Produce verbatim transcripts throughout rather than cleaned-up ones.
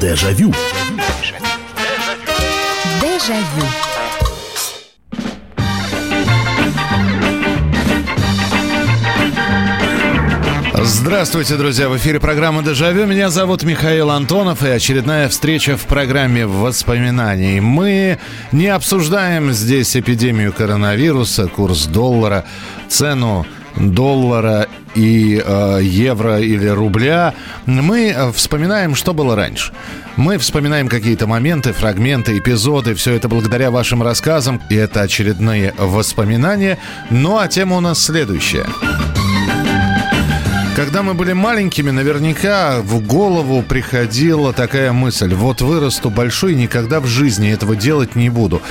Дежавю. Дежавю. Здравствуйте, друзья! В эфире программа «Дежавю». Меня зовут Михаил Антонов, и очередная встреча в программе «Воспоминаний». Мы не обсуждаем здесь эпидемию коронавируса, курс доллара, цену доллара и э, евро или рубля. Мы вспоминаем, что было раньше. Мы вспоминаем какие-то моменты, фрагменты, эпизоды. Все это благодаря вашим рассказам. И это очередные воспоминания. Ну а тема у нас следующая. Когда мы были маленькими, наверняка в голову приходила такая мысль: вот вырасту большой, никогда в жизни этого делать не буду.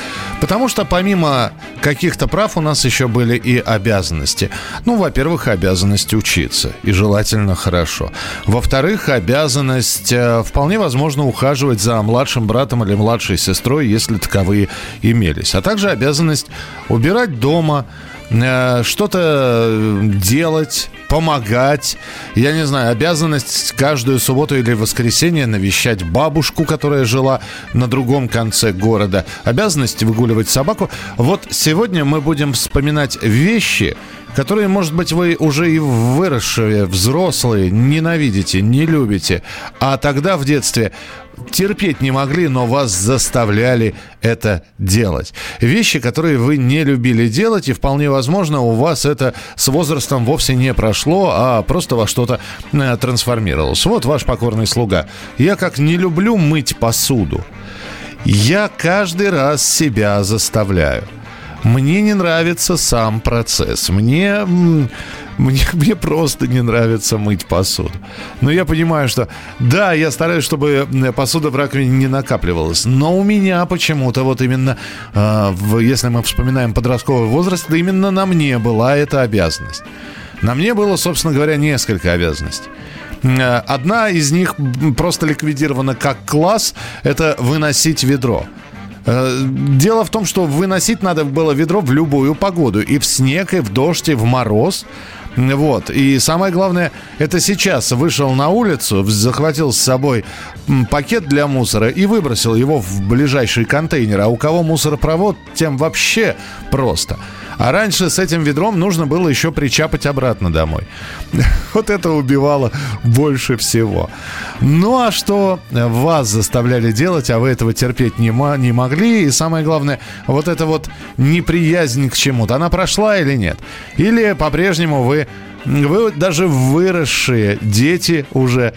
Потому что помимо каких-то прав у нас еще были и обязанности. Ну, во-первых, обязанность учиться, и желательно хорошо. Во-вторых, обязанность вполне возможно ухаживать за младшим братом или младшей сестрой, если таковые имелись. А также обязанность убирать дома, что-то делать, помогать. Я не знаю, обязанность каждую субботу или воскресенье навещать бабушку, которая жила на другом конце города. Обязанность выгуливать собаку. Вот сегодня мы будем вспоминать вещи, которые, может быть, вы уже и выросшие, взрослые, ненавидите, не любите. А тогда в детстве терпеть не могли, но вас заставляли это делать. Вещи, которые вы не любили делать, и вполне возможно, у вас это с возрастом вовсе не прошло, а просто во что-то э, трансформировалось. Вот ваш покорный слуга. Я как не люблю мыть посуду, я каждый раз себя заставляю. Мне не нравится сам процесс. Мне, мне, мне просто не нравится мыть посуду. Но я понимаю, что да, я стараюсь, чтобы посуда в раковине не накапливалась. Но у меня почему-то вот именно, э, в, если мы вспоминаем подростковый возраст, да именно на мне была эта обязанность. На мне было, собственно говоря, несколько обязанностей. Одна из них просто ликвидирована как класс – это выносить ведро. Дело в том, что выносить надо было ведро в любую погоду. И в снег, и в дождь, и в мороз. Вот. И самое главное, это сейчас вышел на улицу, захватил с собой пакет для мусора и выбросил его в ближайший контейнер. А у кого мусоропровод, тем вообще просто. А раньше с этим ведром нужно было еще причапать обратно домой. Вот это убивало больше всего. Ну а что вас заставляли делать, а вы этого терпеть не, м- не могли? И самое главное, вот эта вот неприязнь к чему-то, она прошла или нет? Или по-прежнему вы, вы даже выросшие дети уже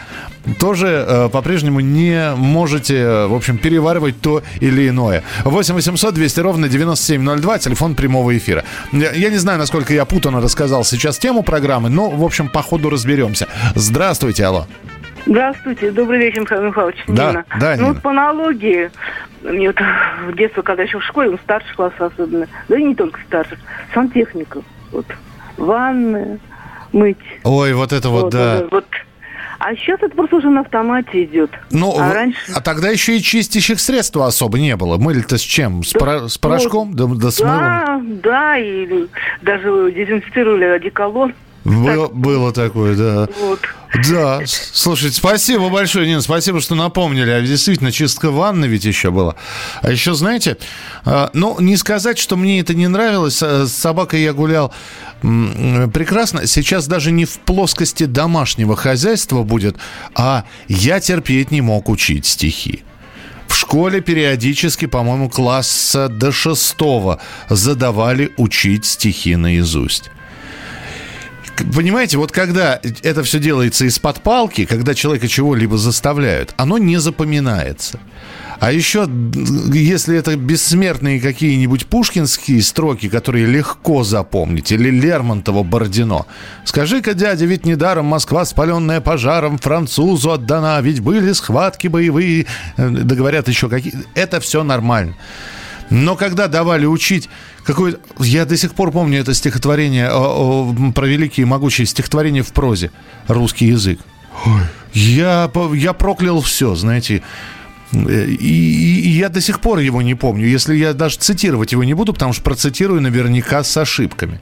тоже э, по-прежнему не можете, в общем, переваривать то или иное. восемь восемьсот двести ровно девяносто семь ноль два, телефон прямого эфира. Я, я не знаю, насколько я путанно рассказал сейчас тему программы, но, в общем, по ходу разберемся. Здравствуйте, алло. Здравствуйте, добрый вечер, Михаил Михайлович. Да, Нина. Да, Нина. Ну, вот по аналогии, мне вот в детстве, когда еще в школе, ну, старших классов особенно, да и не только старших, сантехника, вот, ванны мыть. Ой, вот это вот, вот да. Вот. А сейчас это просто уже на автомате идет. Ну, а, раньше... а тогда еще и чистящих средств особо не было. Мыли-то с чем? С, да, пора... с порошком? Да, да, да, с мылом? Да, или даже дезинфицировали одеколон. Было, было такое, да. Вот. Да. Слушайте, спасибо большое, Нина, спасибо, что напомнили. А действительно, чистка ванны ведь еще была. А еще, знаете, ну, не сказать, что мне это не нравилось. С собакой я гулял прекрасно. Сейчас даже не в плоскости домашнего хозяйства будет, а я терпеть не мог учить стихи. В школе периодически, по-моему, класса до шестого задавали учить стихи наизусть. Понимаете, вот когда это все делается из-под палки, когда человека чего-либо заставляют, оно не запоминается. А еще, если это бессмертные какие-нибудь пушкинские строки, которые легко запомнить, или Лермонтова, Бородино. «Скажи-ка, дядя, ведь недаром Москва, спаленная пожаром, французу отдана, ведь были схватки боевые». Да говорят еще какие. Это все нормально. Но когда давали учить какое-то... Я до сих пор помню это стихотворение про великие и могучие стихотворения в прозе. Русский язык. Я, я проклял все, знаете. И, и, и я до сих пор его не помню. Если я даже цитировать его не буду, потому что процитирую наверняка с ошибками.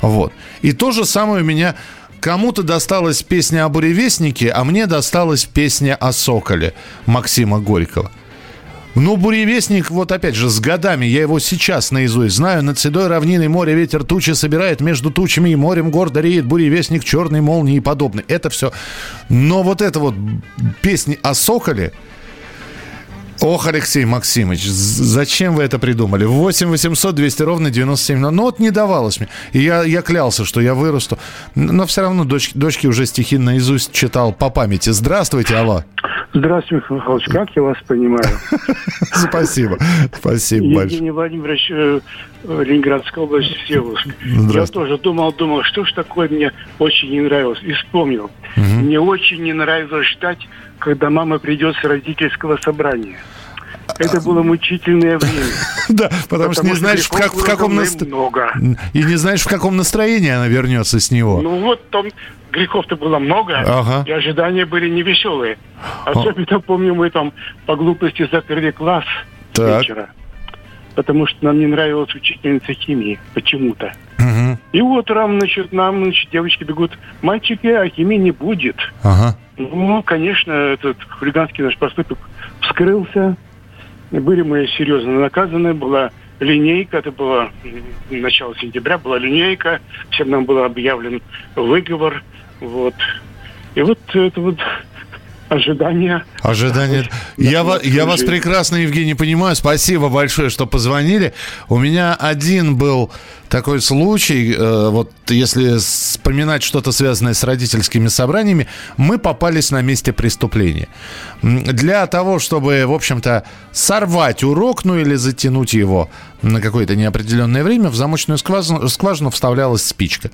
Вот. И то же самое у меня Кому-то досталась песня о буревестнике, а мне досталась песня о соколе Максима Горького. Ну, буревестник, вот опять же, с годами, я его сейчас наизусть знаю. Над седой равниной море ветер тучи собирает, между тучами и морем гордо реет буревестник черной молнии и подобный. Это все. Но вот это вот песни о соколе. Ох, Алексей Максимович, зачем вы это придумали? восемь восемьсот двести ровно девяносто семь. Ну вот не давалось мне. И я, я клялся, что я вырасту. Но все равно доч, дочке уже стихи наизусть читал по памяти. Здравствуйте, алло. Здравствуйте, Михаил Михайлович, как я вас понимаю? Спасибо, спасибо большое. Евгений Владимирович, Ленинградская область, Всеволожск. Я тоже думал, думал, что ж такое мне очень не нравилось. И вспомнил. Мне очень не нравилось ждать, когда мама придет с родительского собрания. Это было мучительное время. Да, потому что не знаешь, в каком настроении. И не знаешь, в каком настроении она вернется с него. Ну вот там грехов-то было много, ага. И ожидания были невеселые. Особенно, помню, мы там по глупости закрыли класс так. вечера. Потому что нам не нравилась учительница химии почему-то. Угу. И утром, значит, нам, значит, девочки бегут. Мальчики, а химии не будет. Ага. Ну, конечно, этот хулиганский наш поступок вскрылся. Были мы серьезно наказаны, была линейка, это было начало сентября, была линейка, всем нам был объявлен выговор, вот. И вот это вот ожидание. Ожидание. Я, в, я вас прекрасно, Евгений, понимаю, спасибо большое, что позвонили. У меня один был такой случай, э, вот если вспоминать что-то связанное с родительскими собраниями, мы попались на месте преступления. Для того, чтобы, в общем-то, сорвать урок, ну или затянуть его на какое-то неопределенное время, в замочную скважину, скважину вставлялась спичка.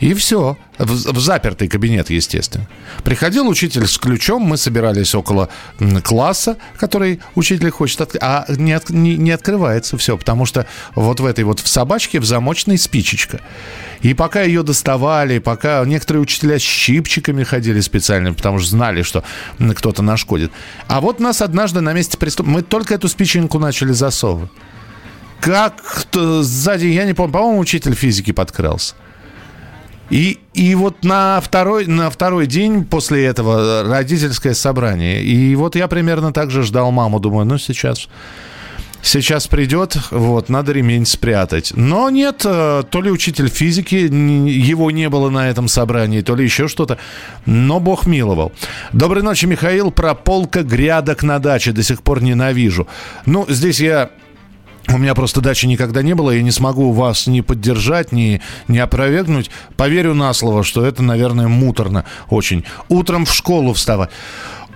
И все. В, в запертый кабинет, естественно. Приходил учитель с ключом, мы собирались около класса, который учитель хочет открыть, а не, от, не, не открывается все, потому что вот в этой вот в собачке, в замочной спичечка. И пока ее доставали, пока некоторые учителя с щипчиками ходили специально, потому что знали, что кто-то нашкодит. А вот нас однажды на месте преступления... Мы только эту спиченку начали засовывать. Как сзади, я не помню, по-моему, учитель физики подкрался. И, и вот на второй, на второй день после этого родительское собрание. И вот я примерно так же ждал маму. Думаю, ну сейчас, сейчас придет, вот, надо ремень спрятать. Но нет, то ли учитель физики, его не было на этом собрании, то ли еще что-то. Но бог миловал. Доброй ночи, Михаил. Прополка грядок на даче. До сих пор ненавижу. Ну, здесь я... У меня просто дачи никогда не было, я не смогу вас ни поддержать, ни, ни опровергнуть. Поверю на слово, что это, наверное, муторно очень. Утром в школу вставать.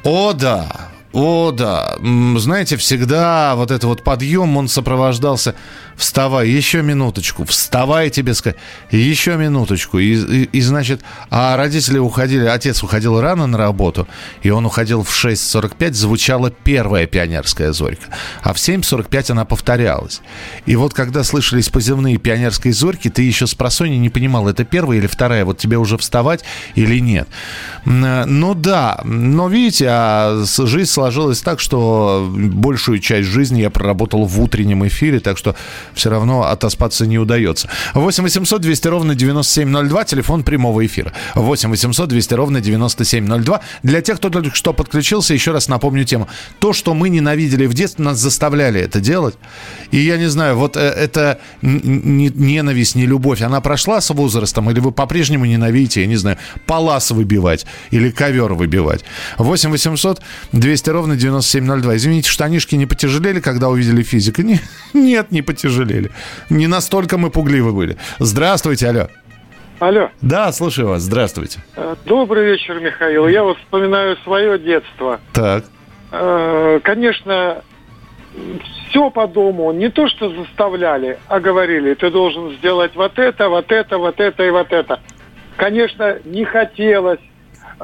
О, да, о, да. Знаете, всегда вот этот вот подъем, он сопровождался. Вставай, еще минуточку, вставай, тебе сказать. Еще минуточку. И, и, и, значит, а родители уходили, отец уходил рано на работу, и он уходил в шесть сорок пять, звучала первая пионерская зорька. А в семь сорок пять она повторялась. И вот когда слышались позывные пионерской зорьки, ты еще с просонья не понимал, это первая или вторая, вот тебе уже вставать или нет. Ну да, но видите, а жизнь сложилась так, что большую часть жизни я проработал в утреннем эфире, так что все равно отоспаться не удается. восемь восемьсот двести ровно девяносто семь ноль два, телефон прямого эфира. восемь восемьсот двести ровно девяносто семь ноль два. Для тех, кто только что подключился, еще раз напомню тему. То, что мы ненавидели в детстве, нас заставляли это делать. И я не знаю, вот это ненависть, не любовь, она прошла с возрастом, или вы по-прежнему ненавидите, я не знаю, палас выбивать или ковер выбивать. восемь восемьсот двести ровно девяносто семь ноль два. Извините, штанишки не потяжелели, когда увидели физика? Нет, нет, не потяжелели. Тяжелели. Не настолько мы пугливы были. Здравствуйте, алло. Алло. Да, слушаю вас, здравствуйте. Добрый вечер, Михаил. Я вот вспоминаю свое детство. Так. Конечно, все по дому. Не то, что заставляли, а говорили, ты должен сделать вот это, вот это, вот это и вот это. Конечно, не хотелось.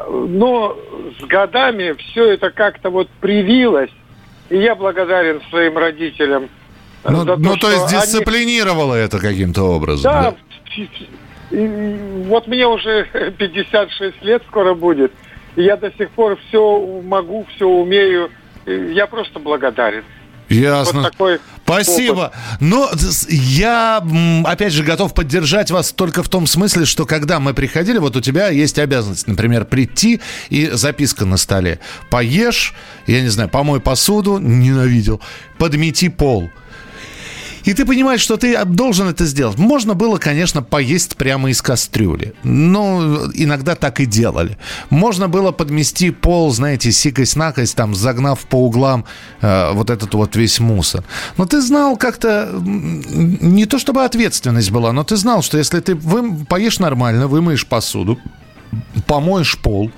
Но с годами все это как-то вот привилось. И я благодарен своим родителям. Ну, то, ну, то есть дисциплинировало они... это каким-то образом. Да, да. Вот мне уже пятьдесят шесть лет скоро будет. И я до сих пор все могу, все умею. Я просто благодарен. Ясно. Вот такой спасибо. Опыт. Но я, опять же, готов поддержать вас только в том смысле, что когда мы приходили, вот у тебя есть обязанность, например, прийти и записка на столе. Поешь, я не знаю, помой посуду, ненавидел, подмети пол. И ты понимаешь, что ты должен это сделать. Можно было, конечно, поесть прямо из кастрюли. Ну, иногда так и делали. Можно было подмести пол, знаете, сикость-накость, там, загнав по углам э, вот этот вот весь мусор. Но ты знал как-то... Не то чтобы ответственность была, но ты знал, что если ты вы, поешь нормально, вымоешь посуду, помоешь пол...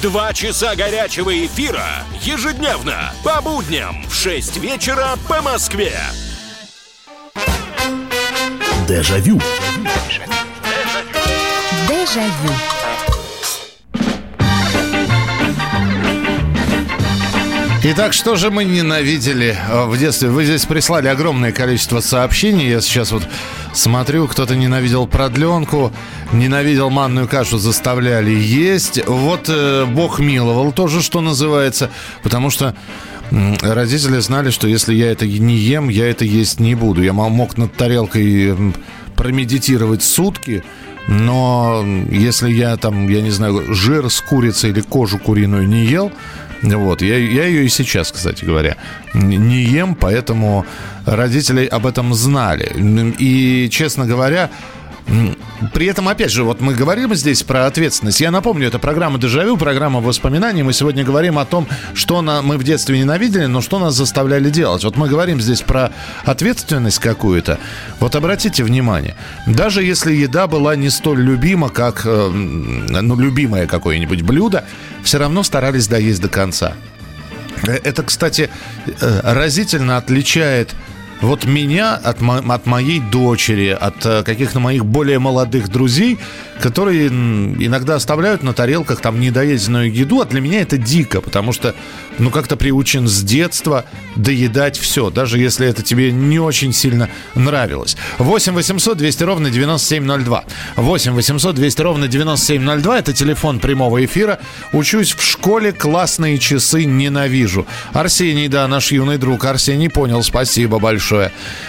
Два часа горячего эфира ежедневно по будням в шесть вечера по Москве. Дежавю. Дежавю. Итак, что же мы ненавидели в детстве? Вы здесь прислали огромное количество сообщений. Я сейчас вот смотрю, кто-то ненавидел продленку, ненавидел манную кашу, заставляли есть. Вот э, Бог миловал тоже, что называется, потому что э, родители знали, что если я это не ем, я это есть не буду. Я мог над тарелкой промедитировать сутки. Но если я там, я не знаю, жир с курицей или кожу куриную не ел, вот, я, я ее и сейчас, кстати говоря, не ем, поэтому родители об этом знали. И, честно говоря, при этом, опять же, вот мы говорим здесь про ответственность. Я напомню, это программа «Дежавю», программа воспоминаний. Мы сегодня говорим о том, что на, мы в детстве ненавидели, но что нас заставляли делать. Вот мы говорим здесь про ответственность какую-то. Вот обратите внимание, даже если еда была не столь любима, как, ну, любимое какое-нибудь блюдо, все равно старались доесть до конца. Это, кстати, разительно отличает... Вот меня от, мо- от моей дочери, от э, каких-то моих более молодых друзей, которые иногда оставляют на тарелках там недоеденную еду, а для меня это дико, потому что, ну, как-то приучен с детства доедать все, даже если это тебе не очень сильно нравилось. восемь восемьсот двести ровно девяносто семь ноль два. восемь восемьсот двести ровно девяносто семь ноль два, это телефон прямого эфира. Учусь в школе, классные часы ненавижу. Арсений, да, наш юный друг, Арсений понял, спасибо большое.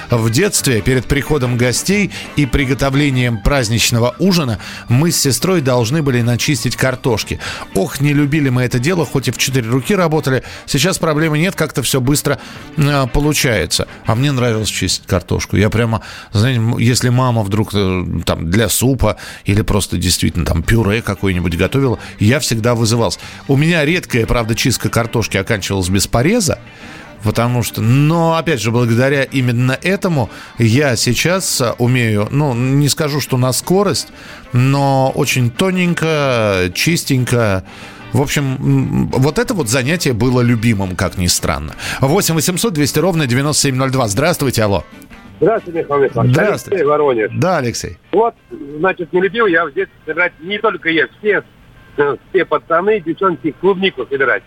В детстве перед приходом гостей и приготовлением праздничного ужина мы с сестрой должны были начистить картошки. Ох, не любили мы это дело, хоть и в четыре руки работали. Сейчас проблемы нет, как-то все быстро э, получается. А мне нравилось чистить картошку. Я прямо, знаете, если мама вдруг э, там для супа или просто действительно там пюре какое-нибудь готовила, я всегда вызывался. У меня редкая, правда, чистка картошки оканчивалась без пореза. Потому что, но, опять же, благодаря именно этому я сейчас умею, ну, не скажу, что на скорость, но очень тоненько, чистенько. В общем, вот это вот занятие было любимым, как ни странно. восемь восемьсот двести ровно девяносто семь ноль два. Здравствуйте, алло. Здравствуйте, Михаил Антонов. Здравствуйте. Алексей, Воронеж. Да, Алексей. Вот, значит, не любил я в детстве собирать, не только я, все, все пацаны, девчонки, клубнику собирать.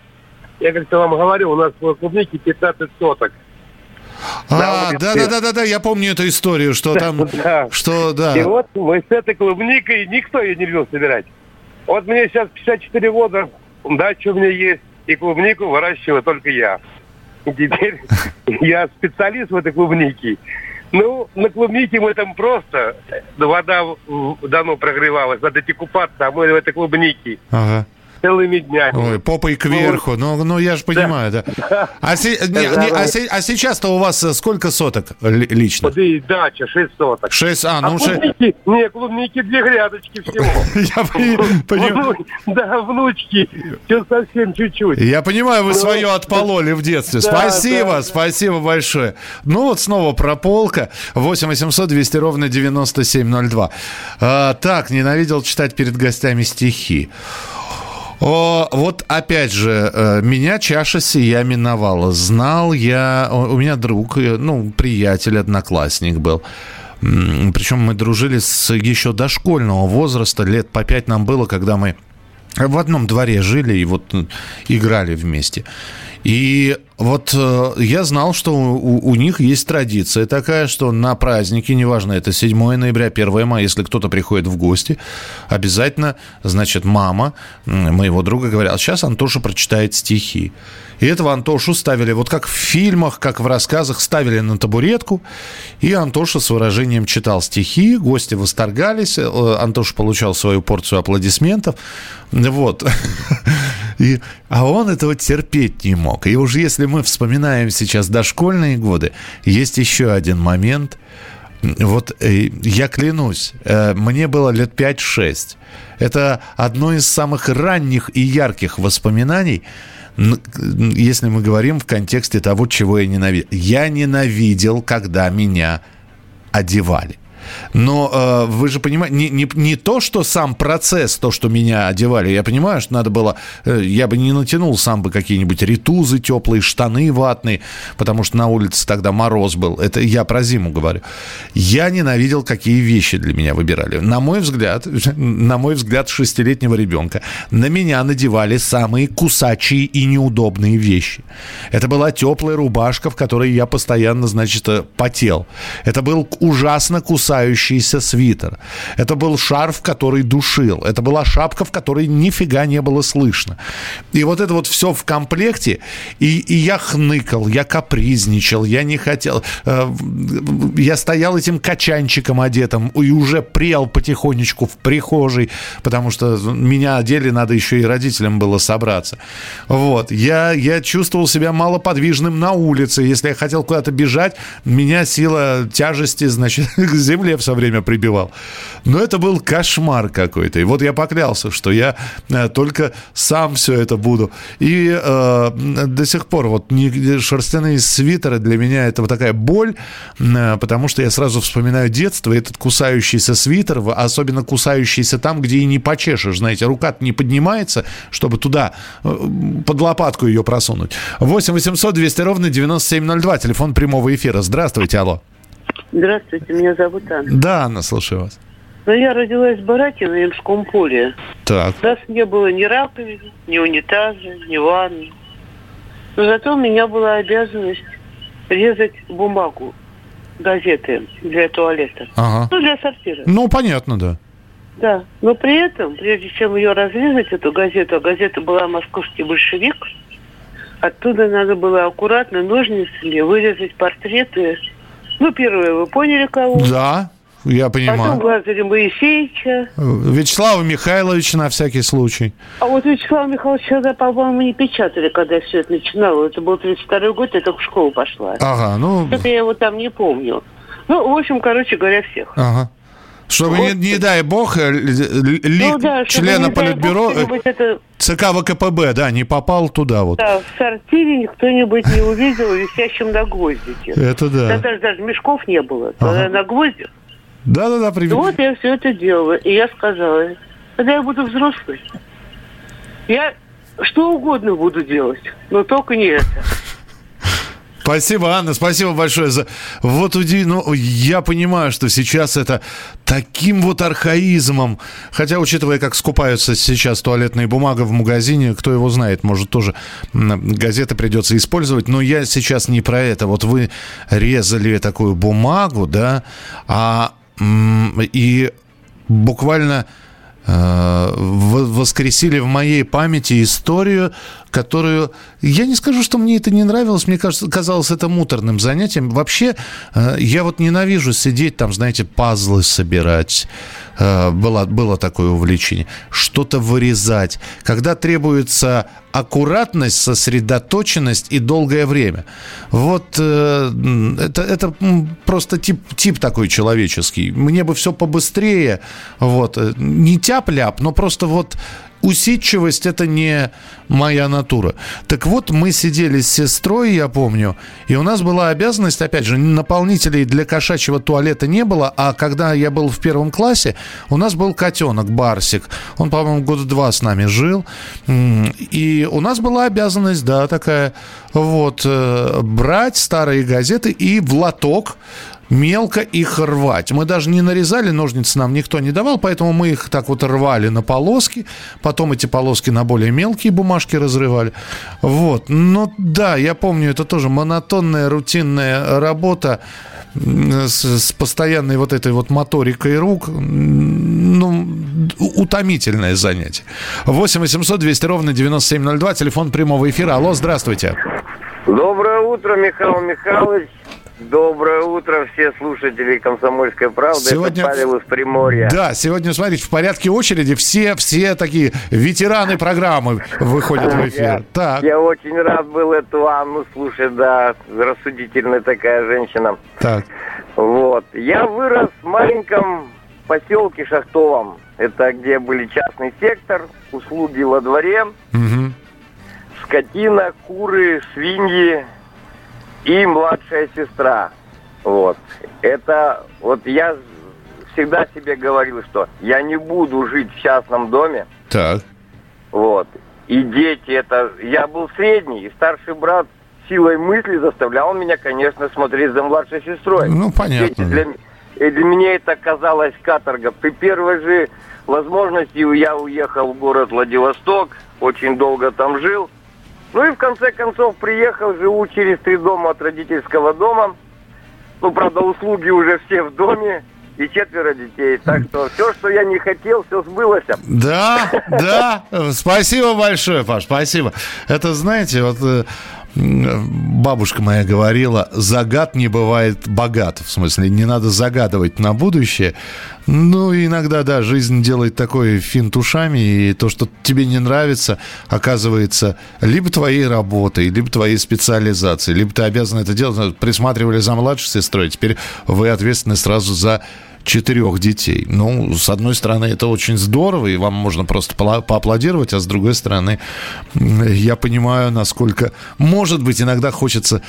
Я как-то вам говорю, у нас в клубнике пятнадцать соток. А, да-да-да, я помню эту историю, что там... что да. И вот мы с этой клубникой никто ее не любил собирать. Вот мне сейчас пятьдесят четыре года, дача у меня есть, и клубнику выращиваю только я. И теперь я специалист в этой клубнике. Ну, на клубнике мы там просто... Вода давно прогревалась, надо идти купаться, а мы в этой клубнике. Ага. Целыми днями. Ой, попой кверху. Ну, ну, ну я же понимаю, да. да. А, се... не, не, а, се... а сейчас-то у вас сколько соток лично? Дача, шесть соток. Шесть, а, ну а уже... клубники... Не, клубники две грядочки всего. Я понимаю. Да, внучки. Все совсем чуть-чуть. Я понимаю, вы свое отпололи в детстве. Спасибо, спасибо большое. Ну вот снова прополка. восемь восемьсот двести ровно девяносто семь ноль два. Так, ненавидел читать перед гостями стихи. О, вот опять же, меня чаша сия миновала. Знал я, у меня друг, ну, приятель, одноклассник был. Причем мы дружили с еще дошкольного возраста, лет по пять нам было, когда мы в одном дворе жили и вот играли вместе. И вот я знал, что у, у них есть традиция такая, что на праздники, неважно, это седьмое ноября, первое мая, если кто-то приходит в гости, обязательно, значит, мама моего друга говорила: а сейчас Антоша прочитает стихи. И этого Антошу ставили, вот как в фильмах, как в рассказах, ставили на табуретку, и Антоша с выражением читал стихи, гости восторгались, Антоша получал свою порцию аплодисментов, вот. И, а он этого терпеть не мог. И уж если мы вспоминаем сейчас дошкольные годы, есть еще один момент. Вот я клянусь, мне было лет пять-шесть. Это одно из самых ранних и ярких воспоминаний, если мы говорим в контексте того, чего я ненавидел. Я ненавидел, когда меня одевали. Но э, вы же понимаете, не, не, не то, что сам процесс, то, что меня одевали, я понимаю, что надо было, э, я бы не натянул сам бы какие-нибудь ритузы теплые, штаны ватные, потому что на улице тогда мороз был, это я про зиму говорю. Я ненавидел, какие вещи для меня выбирали. На мой взгляд, на мой взгляд шестилетнего ребенка, на меня надевали самые кусачие и неудобные вещи. Это была теплая рубашка, в которой я постоянно, значит, потел. Это был ужасно кусачий свитер. Это был шарф, который душил. Это была шапка, в которой нифига не было слышно. И вот это вот все в комплекте. И, и я хныкал, я капризничал, я не хотел. Я стоял этим качанчиком одетым и уже прел потихонечку в прихожей, потому что меня одели, надо еще и родителям было собраться. Вот. Я, я чувствовал себя малоподвижным на улице. Если я хотел куда-то бежать, меня сила тяжести, значит, к земле я все время прибивал. Но это был кошмар какой-то. И вот я поклялся, что я только сам все это буду. И э, до сих пор вот не, шерстяные свитеры для меня это вот такая боль, э, потому что я сразу вспоминаю детство, этот кусающийся свитер, особенно кусающийся там, где и не почешешь, знаете, рука-то не поднимается, чтобы туда э, под лопатку ее просунуть. восемь восемьсот двести ровно девяносто семь ноль два, телефон прямого эфира. Здравствуйте, алло. Здравствуйте, меня зовут Анна. Да, Анна, слушаю вас. Ну, я родилась в бараке на Ямском поле. Так. У нас не было ни раковины, ни унитаза, ни ванны. Но зато у меня была обязанность резать бумагу, газеты для туалета. Ага. Ну, для сортира. Ну, понятно, да. Да, но при этом, прежде чем ее разрезать, эту газету, а газета была «Московский большевик», оттуда надо было аккуратно ножницами вырезать портреты. Ну, первое, вы поняли, кого? Да, я понимаю. Потом Газаря Моисеевича. Вячеслава Михайловича на всякий случай. А вот Вячеслава Михайловича, да, по-моему, не печатали, когда я все это начинала. Это был тридцать второй год, я только в школу пошла. Ага, ну... Это я его там не помню. Ну, в общем, короче говоря, всех. Ага. Чтобы, вот. не, не дай бог, ли, ну, да, члена политбюро бог, это... ЦК ВКПБ, да, не попал туда вот. Да, в сортире кто-нибудь не увидел висящим на гвоздике. Это да. Тогда даже мешков не было, ага. На гвоздик. Да-да-да, привет. Вот я все это делала, и я сказала, когда я буду взрослой, я что угодно буду делать, но только не это. Спасибо, Анна, спасибо большое за... Вот уди... ну, я понимаю, что сейчас это таким вот архаизмом, хотя, учитывая, как скупаются сейчас туалетные бумаги в магазине, кто его знает, может, тоже газеты придется использовать, но я сейчас не про это. Вот вы резали такую бумагу, да, а... и буквально... воскресили в моей памяти историю, которую... Я не скажу, что мне это не нравилось, мне кажется, казалось это муторным занятием. Вообще, я вот ненавижу сидеть там, знаете, пазлы собирать. Было, было такое увлечение. Что-то вырезать. Когда требуется аккуратность, сосредоточенность и долгое время. Вот это, это просто тип, тип такой человеческий. Мне бы все побыстрее. Вот. Не тяп ляп, но просто вот усидчивость — это не моя натура. Так вот, мы сидели с сестрой, я помню, и у нас была обязанность, опять же, наполнителей для кошачьего туалета не было, а когда я был в первом классе, у нас был котенок Барсик. Он, по-моему, года два с нами жил. И у нас была обязанность, да, такая, вот, брать старые газеты и в лоток мелко их рвать. Мы даже не нарезали, ножниц нам никто не давал, поэтому мы их так вот рвали на полоски, потом эти полоски на более мелкие бумажки разрывали. Вот. Но да, я помню, это тоже монотонная, рутинная работа с, с постоянной вот этой вот моторикой рук. Ну, утомительное занятие. восемь восемьсот двести ровно девяносто семь ноль два, телефон прямого эфира. Алло, здравствуйте. Доброе утро, Михаил Михайлович. Доброе утро, все слушатели «Комсомольской правды». Сегодня... Это Павел из Приморья. Да, сегодня, смотрите, в порядке очереди все, все такие ветераны программы выходят в эфир. Я, так. я очень рад был эту Анну слушать, да, рассудительная такая женщина. Так. Вот. Я вырос в маленьком поселке Шахтовом. Это где были частный сектор, услуги во дворе, угу. Скотина, куры, свиньи. И младшая сестра. Вот. Это вот я всегда себе говорил, что я не буду жить в частном доме. Так. Вот. И дети, это... Я был средний, и старший брат силой мысли заставлял меня, конечно, смотреть за младшей сестрой. Ну, понятно. Дети, для... И для меня это казалось каторга. При первой же возможности я уехал в город Владивосток, очень долго там жил. Ну и в конце концов приехал, живу через три дома от родительского дома. Ну, правда, услуги уже все в доме и четверо детей. Так что все, что я не хотел, все сбылось. Да, да. Спасибо большое, Паш, спасибо. Это, знаете, вот... Бабушка моя говорила, загад не бывает богат. В смысле, не надо загадывать на будущее. Ну, иногда, да, жизнь делает такой финт ушами, и то, что тебе не нравится, оказывается либо твоей работой, либо твоей специализацией, либо ты обязан это делать. Присматривали за младшей сестрой, теперь вы ответственны сразу за четырех детей. Ну, с одной стороны, это очень здорово, и вам можно просто поаплодировать, а с другой стороны, я понимаю, насколько, может быть, иногда хочется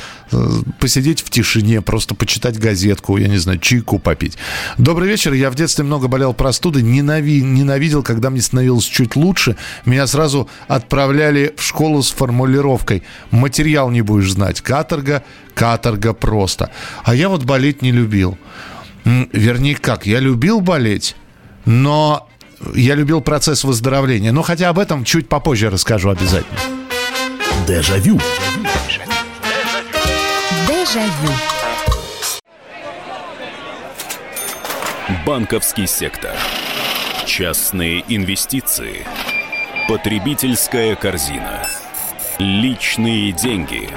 посидеть в тишине, просто почитать газетку, я не знаю, чайку попить. Добрый вечер. Я в детстве много болел простудой, ненавидел, когда мне становилось чуть лучше. Меня сразу отправляли в школу с формулировкой «Материал не будешь знать. Каторга, каторга просто». А я вот болеть не любил. Вернее, как, я любил болеть, но я любил процесс выздоровления. Но хотя об этом чуть попозже расскажу обязательно. Дежавю. Дежавю. Банковский сектор. Частные инвестиции. Потребительская корзина. Личные деньги.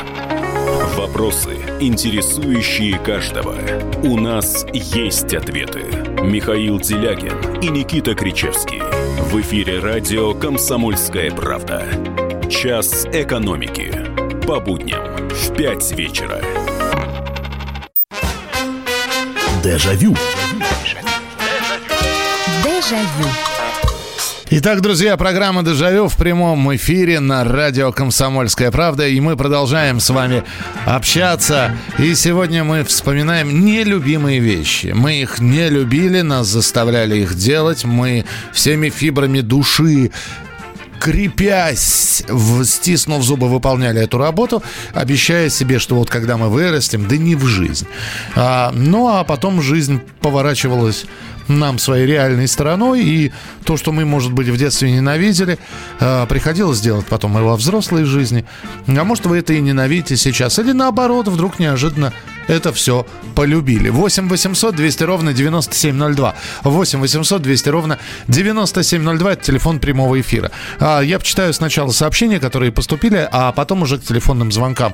Вопросы, интересующие каждого. У нас есть ответы. Михаил Делягин и Никита Кричевский. В эфире радио «Комсомольская правда». Час экономики. По будням в пять вечера. Дежавю. Дежавю. Итак, друзья, программа «Дежавю» в прямом эфире на радио «Комсомольская правда». И мы продолжаем с вами общаться. И сегодня мы вспоминаем нелюбимые вещи. Мы их не любили, нас заставляли их делать. Мы всеми фибрами души, крепясь, стиснув зубы, выполняли эту работу, обещая себе, что вот когда мы вырастем, да не в жизнь. А, ну, а потом жизнь поворачивалась нам своей реальной стороной, и то, что мы, может быть, в детстве ненавидели, приходилось делать потом и во взрослой жизни. А может, вы это и ненавидите сейчас, или наоборот, вдруг неожиданно это все полюбили. восемь восемьсот двести ровно девяносто семь ноль два. восемь восемьсот двести ровно девяносто семь ноль два. Это телефон прямого эфира. Я почитаю сначала сообщения, которые поступили, а потом уже к телефонным звонкам.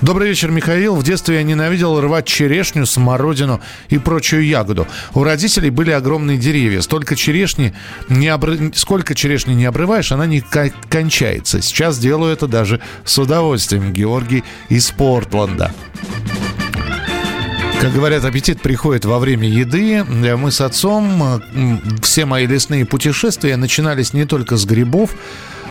Добрый вечер, Михаил. В детстве я ненавидел рвать черешню, смородину и прочую ягоду. У родителей были огромные деревья. Столько черешни не обры... Сколько черешни не обрываешь, она не кончается. Сейчас делаю это даже с удовольствием. Георгий из Портланда. Как говорят, аппетит приходит во время еды. Мы с отцом, все мои лесные путешествия начинались не только с грибов,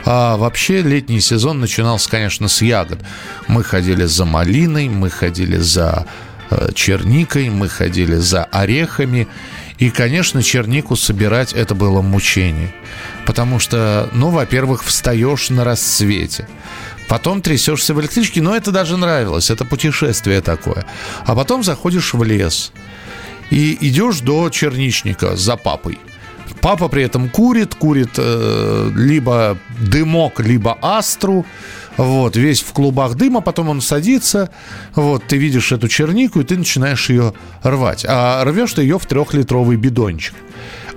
а вообще летний сезон начинался, конечно, с ягод. Мы ходили за малиной, мы ходили за черникой, мы ходили за орехами. И, конечно, чернику собирать это было мучение. Потому что, ну, во-первых, встаешь на рассвете. Потом трясешься в электричке, но это даже нравилось, это путешествие такое. А потом заходишь в лес и идешь до черничника за папой. Папа при этом курит, курит э, либо дымок, либо астру, вот, весь в клубах дыма, потом он садится, вот, ты видишь эту чернику, и ты начинаешь ее рвать. А рвешь ты ее в трехлитровый бидончик.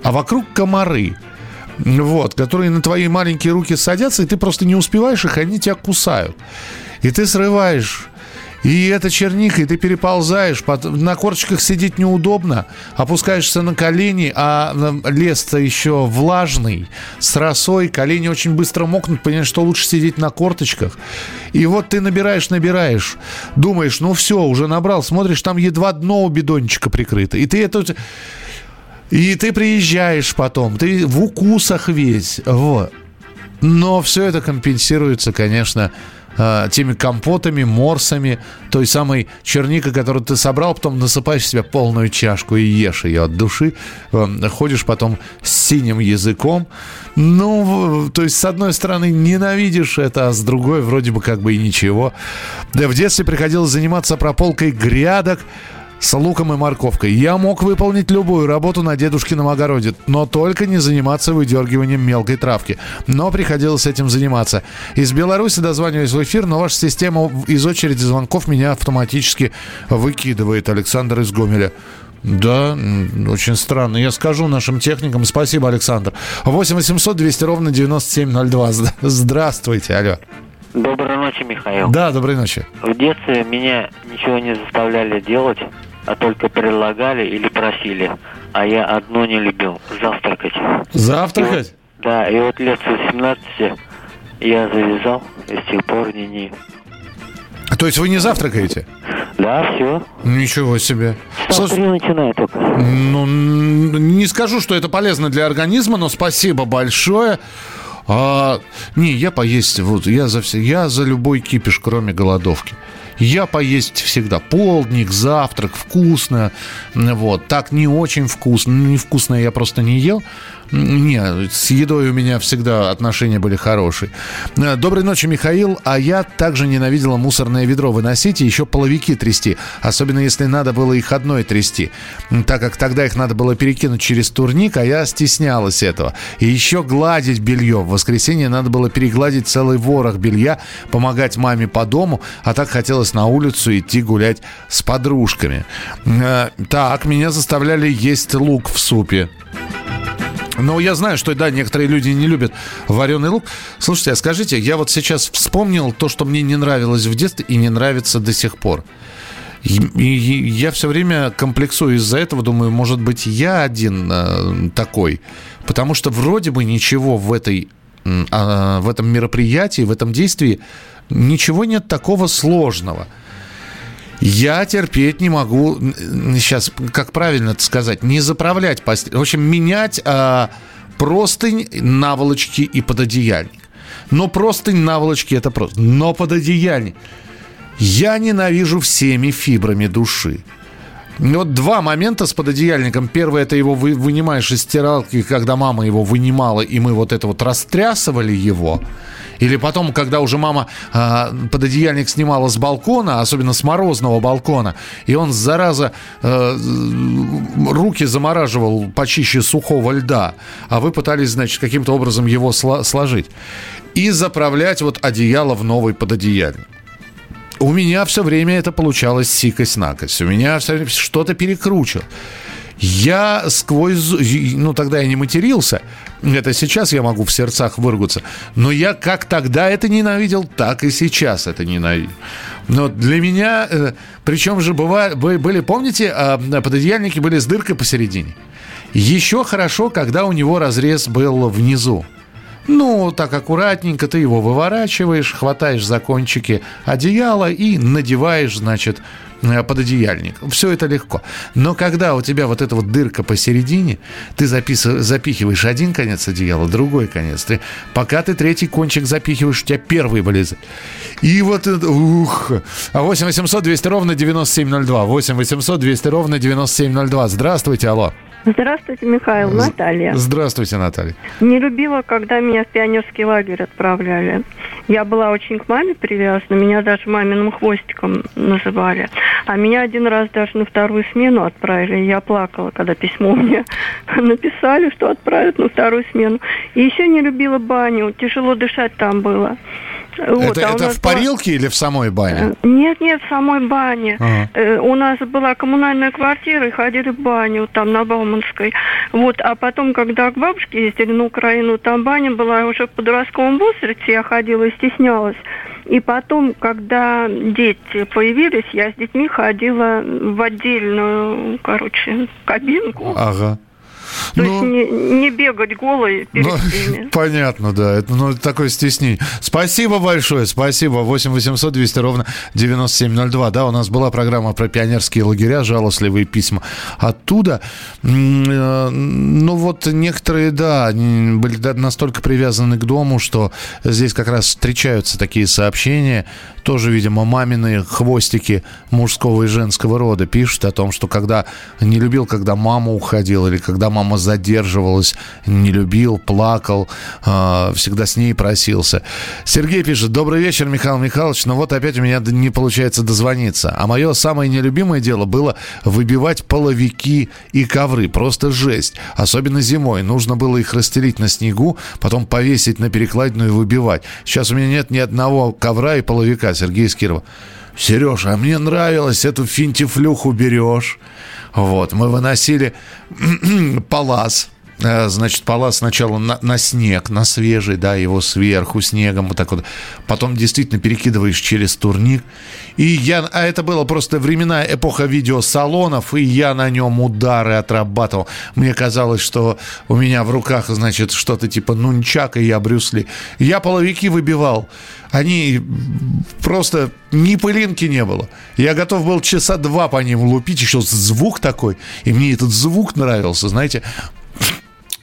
А вокруг комары. Вот, которые на твои маленькие руки садятся, и ты просто не успеваешь их, они тебя кусают. И ты срываешь, и это черника, и ты переползаешь, на корчиках сидеть неудобно, опускаешься на колени, а лес-то еще влажный, с росой, колени очень быстро мокнут, понимаешь, что лучше сидеть на корточках. И вот ты набираешь, набираешь, думаешь, ну все, уже набрал, смотришь, там едва дно у бидончика прикрыто, и ты это... И ты приезжаешь потом, ты в укусах весь, вот. Но все это компенсируется, конечно, теми компотами, морсами, той самой черникой, которую ты собрал, потом насыпаешь в себя полную чашку и ешь ее от души, ходишь потом с синим языком. Ну, то есть, с одной стороны, ненавидишь это, а с другой, вроде бы, как бы и ничего. Да, в детстве приходилось заниматься прополкой грядок с луком и морковкой. Я мог выполнить любую работу на дедушкином огороде, но только не заниматься выдергиванием мелкой травки. Но приходилось этим заниматься. Из Беларуси дозваниваюсь в эфир, но ваша система из очереди звонков меня автоматически выкидывает. Александр из Гомеля. Да, очень странно. Я скажу нашим техникам. Спасибо, Александр. восемь восемьсот двести ровно девяносто семь ноль два. Здравствуйте, алло. Доброй ночи, Михаил. Да, доброй ночи. В детстве меня ничего не заставляли делать, а только предлагали или просили. А я одно не любил – завтракать. Завтракать? И вот, да, и вот лет с восемнадцати я завязал, и с тех пор не не. То есть вы не завтракаете? Да, все. Ничего себе. Сам Слушай, начинаю только. Ну, не скажу, что это полезно для организма, но спасибо большое. А, не, я поесть, вот, я за все, я за любой кипиш, кроме голодовки. Я поесть всегда полдник, завтрак, вкусно, вот, так не очень вкусно, невкусное я просто не ел. Не, с едой у меня всегда отношения были хорошие. Доброй ночи, Михаил. А я также ненавидела мусорное ведро выносить и еще половики трясти. Особенно если надо было их одной трясти, так как тогда их надо было перекинуть через турник, а я стеснялась этого. И еще гладить белье. В воскресенье надо было перегладить целый ворох белья, помогать маме по дому. А так хотелось на улицу идти гулять с подружками. Так, меня заставляли есть лук в супе. Но я знаю, что, да, некоторые люди не любят вареный лук. Слушайте, а скажите, я вот сейчас вспомнил то, что мне не нравилось в детстве и не нравится до сих пор. И, и я все время комплексую из-за этого, думаю, может быть, я один э, такой. Потому что вроде бы ничего в, этой, э, в этом мероприятии, в этом действии, ничего нет такого сложного. Я терпеть не могу, сейчас, как правильно это сказать, не заправлять постель. В общем, менять э, простынь, наволочки и пододеяльник. Но простынь, наволочки — это просто. Но пододеяльник. Я ненавижу всеми фибрами души. Вот два момента с пододеяльником. Первый — это его вы, вынимаешь из стиралки, когда мама его вынимала, и мы вот это вот растрясывали его. Или потом, когда уже мама э, пододеяльник снимала с балкона, особенно с морозного балкона, и он, зараза, э, руки замораживал почище сухого льда, а вы пытались, значит, каким-то образом его сло- сложить. И заправлять вот одеяло в новый пододеяльник. У меня все время это получалось сикость-накость. У меня все время что-то перекручивало. Я сквозь... Ну, тогда я не матерился. Это сейчас я могу в сердцах выругаться. Но я как тогда это ненавидел, так и сейчас это ненавидел. Но для меня... Причем же бывали, были, помните, пододеяльники были с дыркой посередине. Еще хорошо, когда у него разрез был внизу. Ну, так аккуратненько ты его выворачиваешь, хватаешь за кончики одеяла и надеваешь, значит, пододеяльник. Все это легко. Но когда у тебя вот эта вот дырка посередине, ты запис- запихиваешь один конец одеяла, другой конец. Ты, пока ты третий кончик запихиваешь, у тебя первый вылезает. И вот это... Ух! восемь восемьсот двести ровно девяносто семь ноль два. восемь восемьсот двести ровно девяносто семь ноль два. Здравствуйте, алло. Здравствуйте, Михаил. Наталья. Здравствуйте, Наталья. Не любила, когда меня в пионерский лагерь отправляли. Я была очень к маме привязана, меня даже маминым хвостиком называли. А меня один раз даже на вторую смену отправили. Я плакала, когда письмо мне написали, что отправят на вторую смену. И еще не любила баню, тяжело дышать там было. Вот, это а это в парилке была... или в самой бане? Нет, нет, в самой бане. Ага. У нас была коммунальная квартира, и ходили в баню там на Бауманской. Вот, а потом, когда к бабушке ездили на Украину, там баня была уже в подростковом возрасте, я ходила и стеснялась. И потом, когда дети появились, я с детьми ходила в отдельную, короче, кабинку. Ага. То ну, есть не, не бегать голой перед ну, ними. Понятно, да. Это ну, такое стеснение. Спасибо большое, спасибо. восемь восемьсот двести ровно девяносто семь ноль два. Да, у нас была программа про пионерские лагеря, жалостливые письма оттуда. Ну вот некоторые, да, были настолько привязаны к дому, что здесь как раз встречаются такие сообщения. Тоже, видимо, мамины хвостики мужского и женского рода пишут о том, что когда не любил, когда мама уходила или когда мама задерживалась, не любил, плакал, всегда с ней просился. Сергей пишет: добрый вечер, Михаил Михайлович, но вот опять у меня не получается дозвониться. А мое самое нелюбимое дело было выбивать половики и ковры. Просто жесть. Особенно зимой. Нужно было их расстелить на снегу, потом повесить на перекладину и выбивать. Сейчас у меня нет ни одного ковра и половика. Сергей Скиров. Сереж, а мне нравилось, эту финтифлюху берешь. Вот, мы выносили палас. Значит, палас сначала на, на снег, на свежий, да, его сверху снегом вот так вот. Потом действительно перекидываешь через турник. И я, а это было просто времена, эпоха видеосалонов, и я на нем удары отрабатывал. Мне казалось, что у меня в руках, значит, что-то типа нунчака, и я Брюс Ли. Я половики выбивал. Они просто... Ни пылинки не было. Я готов был часа два по ним лупить. Еще звук такой. И мне этот звук нравился, знаете...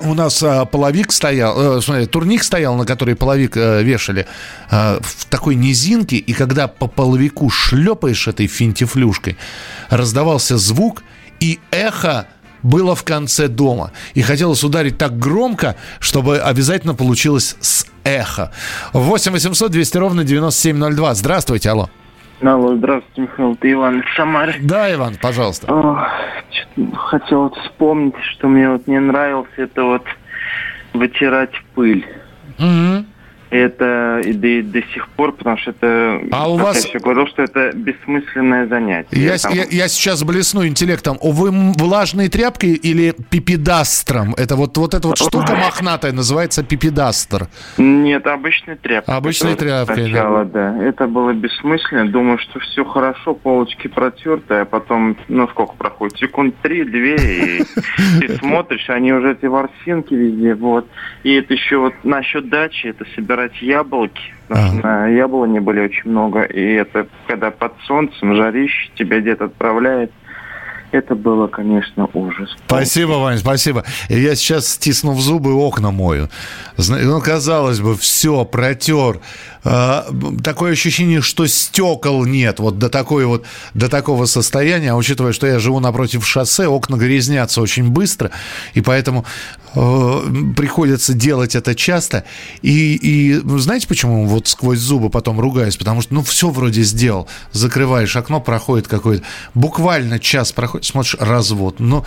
У нас а, половик стоял, э, смотри, турник стоял, на который половик э, вешали, э, в такой низинке, и когда по половику шлепаешь этой финтифлюшкой, раздавался звук, и эхо было в конце дома. И хотелось ударить так громко, чтобы обязательно получилось с эхо. восемь восемьсот двести ровно девяносто семь ноль два. Здравствуйте, алло. Алло, здравствуйте, Михаил, ты Иван из Самары. Да, Иван, пожалуйста. О, хотел вот вспомнить, что мне вот не нравилось, это вот вытирать пыль. Угу. Это и до, и до сих пор, потому что это... А у вас... Я еще говорил, что это бессмысленное занятие. Я, Там... я, я сейчас блесну интеллектом. Вы влажной тряпкой или пипедастром? Это вот, вот эта вот штука мохнатая называется пипедастр. Нет, обычной тряпкой. Обычной тряпкой, сначала, да. да. Это было бессмысленно. Думаю, что все хорошо, полочки протерты, а потом, ну, сколько проходит? Секунд три-две, и ты смотришь, они уже эти ворсинки везде, вот. И это еще вот насчет дачи, это собирается яблоки, потому что на яблони были очень много, и это когда под солнцем, жарище, тебя дед отправляет, это было, конечно, ужас. Спасибо, Вань, спасибо. Я сейчас, стиснув зубы, окна мою. Ну, казалось бы, все, протер. Такое ощущение, что стекол нет вот до, такой вот до такого состояния. А учитывая, что я живу напротив шоссе, окна грязнятся очень быстро, и поэтому э, приходится делать это часто. И, и знаете, почему вот сквозь зубы потом ругаюсь? Потому что, ну, все вроде сделал. Закрываешь окно, проходит какой-то... Буквально час проходит. происходит. Смотришь, развод. Ну,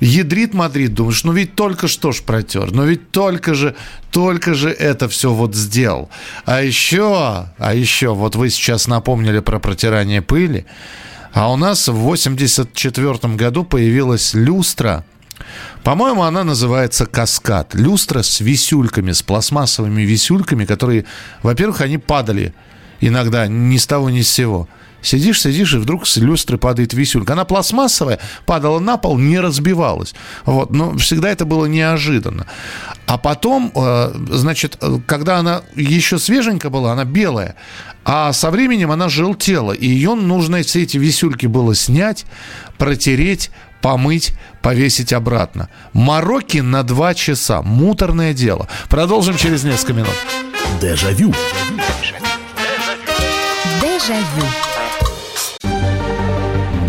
ядрит Мадрид, думаешь, ну ведь только что ж протер. Ну ведь только же, только же это все вот сделал. А еще, а еще, вот вы сейчас напомнили про протирание пыли. А у нас в восемьдесят четвёртом году появилась люстра. По-моему, она называется «Каскад». Люстра с висюльками, с пластмассовыми висюльками, которые, во-первых, они падали иногда ни с того ни с сего. Сидишь, сидишь, и вдруг с люстры падает висюлька. Она пластмассовая, падала на пол, не разбивалась. Вот. Но всегда это было неожиданно. А потом, значит, когда она еще свеженькая была, она белая, а со временем она желтела, и ее нужно все эти висюльки было снять, протереть, помыть, повесить обратно. Мороки на два часа. Муторное дело. Продолжим через несколько минут. Дежавю. Дежавю.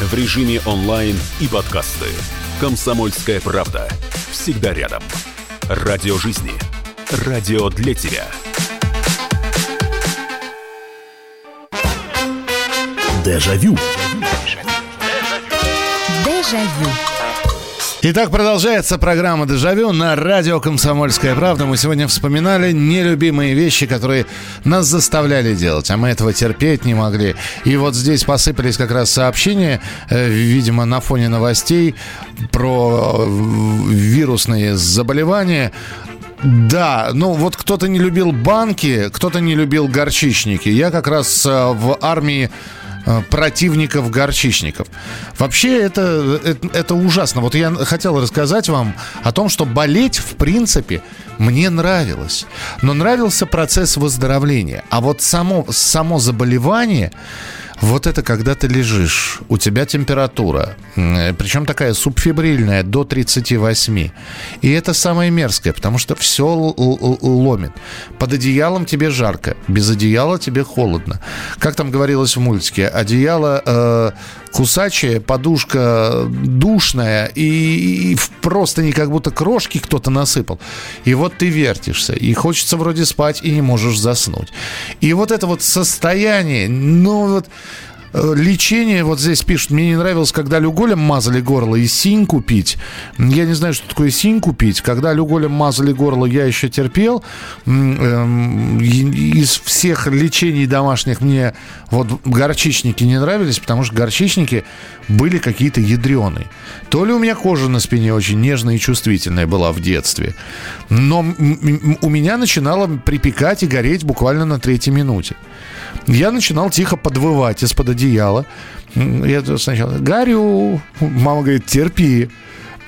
В режиме онлайн и подкасты. «Комсомольская правда». Всегда рядом. Радио жизни. Радио для тебя. Дежавю. Дежавю. Итак, продолжается программа «Дежавю» на радио «Комсомольская правда». Мы сегодня вспоминали нелюбимые вещи, которые нас заставляли делать, а мы этого терпеть не могли. И вот здесь посыпались как раз сообщения, видимо, на фоне новостей про вирусные заболевания. Да, ну вот кто-то не любил банки, кто-то не любил горчичники. Я как раз в армии противников-горчичников. Вообще это, это, это ужасно. Вот я хотел рассказать вам о том, что болеть, в принципе, мне нравилось. Но нравился процесс выздоровления. А вот само, само заболевание... Вот это когда ты лежишь, у тебя температура, причем такая субфебрильная, до тридцать восемь. И это самое мерзкое, потому что все л- л- ломит. Под одеялом тебе жарко, без одеяла тебе холодно. Как там говорилось в мультике, одеяло э, кусачее, подушка душная, и, и просто не как будто крошки кто-то насыпал. И вот ты вертишься, и хочется вроде спать, и не можешь заснуть. И вот это вот состояние, ну вот... Лечение, вот здесь пишут, мне не нравилось, когда люголем мазали горло и синь купить. Я не знаю, что такое синь купить. Когда люголем мазали горло, я еще терпел. Из всех лечений домашних мне вот горчичники не нравились, потому что горчичники были какие-то ядреные. То ли у меня кожа на спине очень нежная и чувствительная была в детстве, но у меня начинало припекать и гореть буквально на третьей минуте. Я начинал тихо подвывать из-под одеяла. Я сначала горю. Мама говорит, терпи.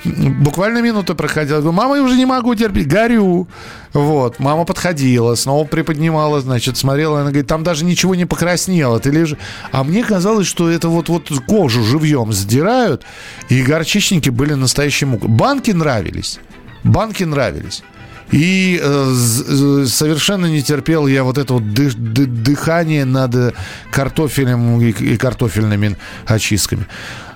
Буквально минута проходила. Говорю, мама, я уже не могу терпеть. Горю. Вот. Мама подходила, снова приподнимала, значит, смотрела. Она говорит, там даже ничего не покраснело. Ты лежишь. А мне казалось, что это вот, вот кожу живьем сдирают. И горчичники были настоящей мукой. Банки нравились. Банки нравились. И э, совершенно не терпел я вот это вот дых, дых, дыхание над картофелем и, и картофельными очистками.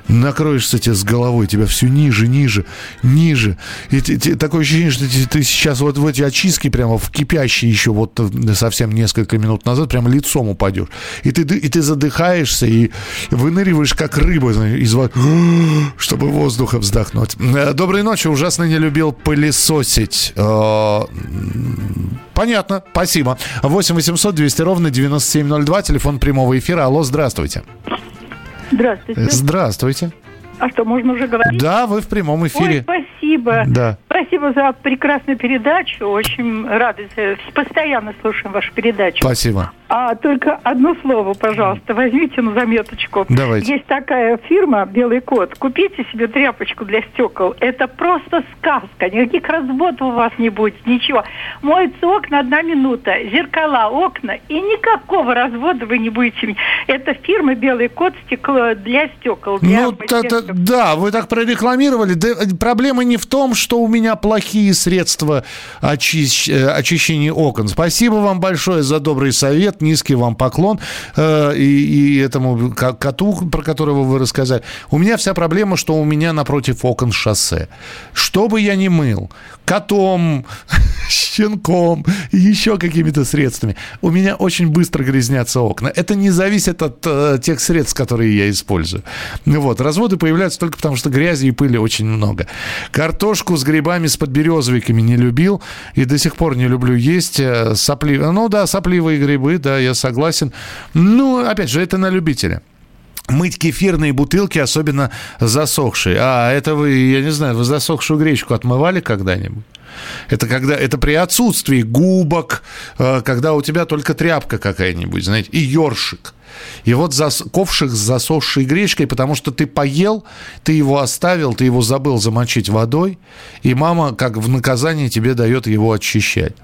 Накроешься тебе с головой, тебя все ниже, ниже, ниже. И, и, и такое ощущение, что ты, ты сейчас вот в эти очистки прямо в кипящие еще вот совсем несколько минут назад прямо лицом упадешь. И ты, и ты задыхаешься и выныриваешь, как рыба, из воды, чтобы воздуха вздохнуть. Доброй ночи. Ужасно не любил пылесосить. Понятно. Спасибо. восемь восемьсот двести ровно девяносто семь ноль два. Телефон прямого эфира. Алло, здравствуйте. Здравствуйте. Здравствуйте. А что, можно уже говорить? Да, вы в прямом эфире. Ой, спасибо. Да. Спасибо за прекрасную передачу. Очень рада. Постоянно слушаем вашу передачу. Спасибо. А, только одно слово, пожалуйста, возьмите на заметочку. Давайте. Есть такая фирма «Белый кот». Купите себе тряпочку для стекол. Это просто сказка. Никаких разводов у вас не будет, ничего. Моются окна одна минута, зеркала, окна, и никакого развода вы не будете. Это фирма «Белый кот», стекло для стекол. Для ну, это, да, вы так прорекламировали. Да, проблема не в том, что у меня плохие средства очищ... очищения окон. Спасибо вам большое за добрый совет. Низкий вам поклон э, и, и этому коту, про которого вы рассказали. У меня вся проблема, что у меня напротив окон шоссе. Что бы я ни мыл, котом, щенком, еще какими-то средствами, у меня очень быстро грязнятся окна. Это не зависит от э, тех средств, которые я использую. Вот. Разводы появляются только потому, что грязи и пыли очень много. Картошку с грибами, с подберезовиками не любил и до сих пор не люблю есть. Сопли... Ну да, сопливые грибы, да, я согласен. Ну, опять же, это на любителя. Мыть кефирные бутылки, особенно засохшие. А, это вы, я не знаю, вы засохшую гречку отмывали когда-нибудь? Это когда это при отсутствии губок, когда у тебя только тряпка какая-нибудь, знаете, и ёршик. И вот зас, ковшик с засохшей гречкой, потому что ты поел, ты его оставил, ты его забыл замочить водой, и мама как в наказание тебе дает его очищать.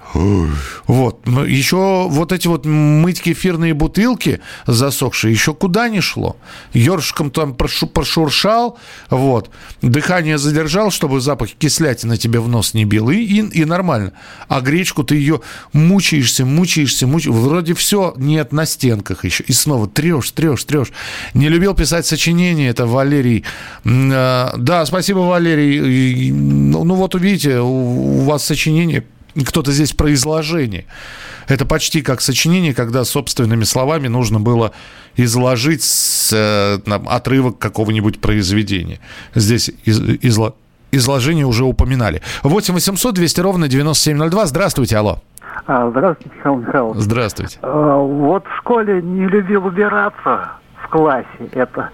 Вот. Но еще вот эти вот мыть кефирные бутылки засохшие еще куда ни шло. Ёршиком там прошу, прошуршал, вот. Дыхание задержал, чтобы запах кислятины тебе в нос не бил, и, и, и нормально. А гречку ты ее мучаешься, мучаешься, мучаешься. Вроде все, нет, на стенках еще. И снова трешь, трешь, трешь. Не любил писать сочинения, это Валерий. Да, спасибо, Валерий. Ну вот увидите, у вас сочинение, кто-то здесь про изложение. Это почти как сочинение, когда собственными словами нужно было изложить там, отрывок какого-нибудь произведения. Здесь изло... изложение уже упоминали. восемь восемьсот двести ровно девяносто семь ноль два. Здравствуйте, алло. Здравствуйте, Михаил Михайлович. Здравствуйте. Вот в школе не любил убираться в классе. Это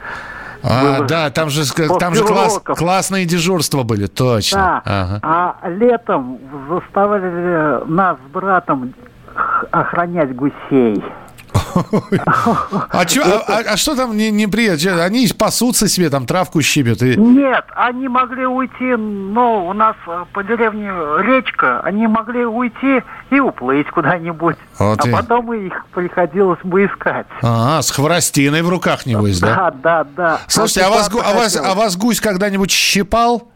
а, да, там же, там же класс, классные дежурства были, точно. Да. Ага. А летом заставляли нас с братом охранять гусей. А, чё, это... а, а что там не, не приятно? Они пасутся себе, там травку щипят. И... Нет, они могли уйти, ну, у нас по деревне речка, они могли уйти и уплыть куда-нибудь. Вот а и... потом их приходилось бы искать. А, с хворостиной в руках, небось, да? Да, да, да. Слушайте, а, а, вас, а, вас, а вас гусь когда-нибудь щипал?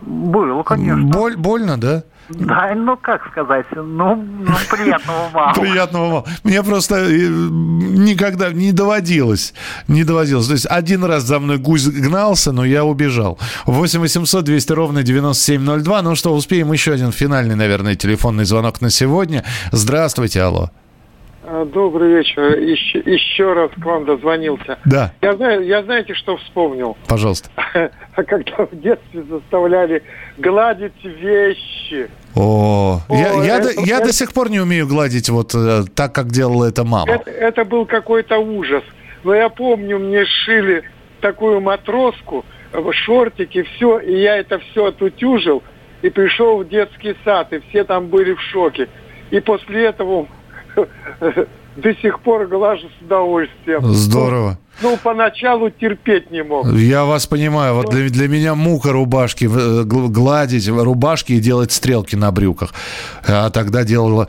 Было, конечно. Боль, больно, да? Да, ну как сказать, ну, ну приятного мало. Приятного мало. Мне просто никогда не доводилось, не доводилось. То есть один раз за мной гусь гнался, но я убежал. восемь восемьсот двести ровно девяносто семь ноль два. Ну что, успеем еще один финальный, наверное, телефонный звонок на сегодня. Здравствуйте, алло. Добрый вечер. Еще, еще раз к вам дозвонился. Да. Я, знаю, я знаете, что вспомнил? Пожалуйста. Когда в детстве заставляли гладить вещи. О, О я, это, я, это, я это... до сих пор не умею гладить вот э, так, как делала это мама. Это, это был какой-то ужас. Но я помню, мне шили такую матроску, шортики, все, и я это все отутюжил, и пришел в детский сад, и все там были в шоке. И после этого... До сих пор глажу с удовольствием. Здорово. Ну, поначалу терпеть не мог. Я вас понимаю. Вот для, для меня мука рубашки, гладить рубашки и делать стрелки на брюках. А тогда делала...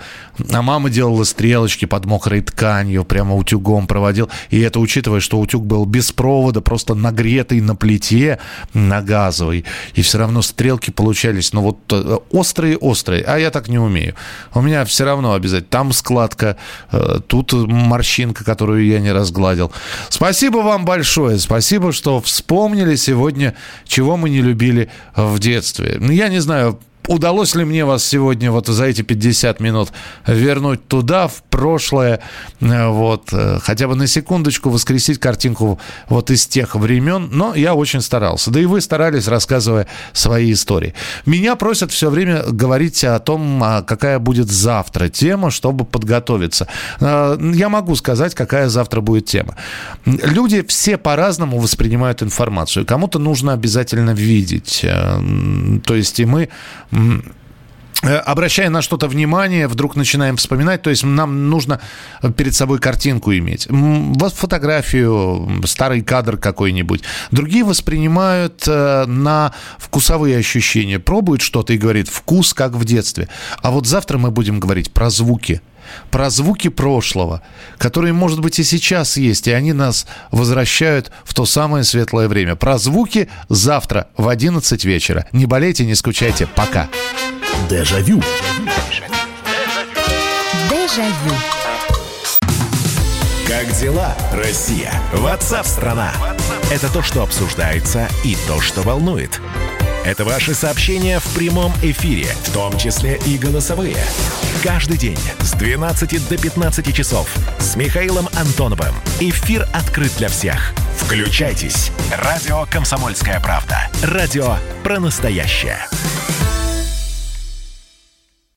А мама делала стрелочки под мокрой тканью, прямо утюгом проводила. И это учитывая, что утюг был без провода, просто нагретый на плите, на газовой. И все равно стрелки получались, ну, вот острые-острые. А я так не умею. У меня все равно обязательно. Там складка, тут морщинка, которую я не разгладил. Спасибо. Спасибо вам большое. Спасибо, что вспомнили сегодня, чего мы не любили в детстве. Я не знаю, удалось ли мне вас сегодня вот за эти пятьдесят минут вернуть туда, в прошлое, вот, хотя бы на секундочку воскресить картинку вот из тех времен, но я очень старался. Да и вы старались, рассказывая свои истории. Меня просят все время говорить о том, какая будет завтра тема, чтобы подготовиться. Я могу сказать, какая завтра будет тема. Люди все по-разному воспринимают информацию. Кому-то нужно обязательно видеть. То есть и мы... обращая на что-то внимание, вдруг начинаем вспоминать. То есть нам нужно перед собой картинку иметь. Вот фотографию, старый кадр какой-нибудь. Другие воспринимают на вкусовые ощущения. Пробуют что-то и говорит: вкус, как в детстве. А вот завтра мы будем говорить про звуки. Про звуки прошлого, которые, может быть, и сейчас есть, и они нас возвращают в то самое светлое время. Про звуки завтра в одиннадцать вечера. Не болейте, не скучайте. Пока. Дежавю. Дежавю. Как дела, Россия? Ватсап-страна. Это то, что обсуждается и то, что волнует. Это ваши сообщения в прямом эфире, в том числе и голосовые. Каждый день с двенадцати до пятнадцати часов с Михаилом Антоновым. Эфир открыт для всех. Включайтесь. Радио «Комсомольская правда». Радио про настоящее.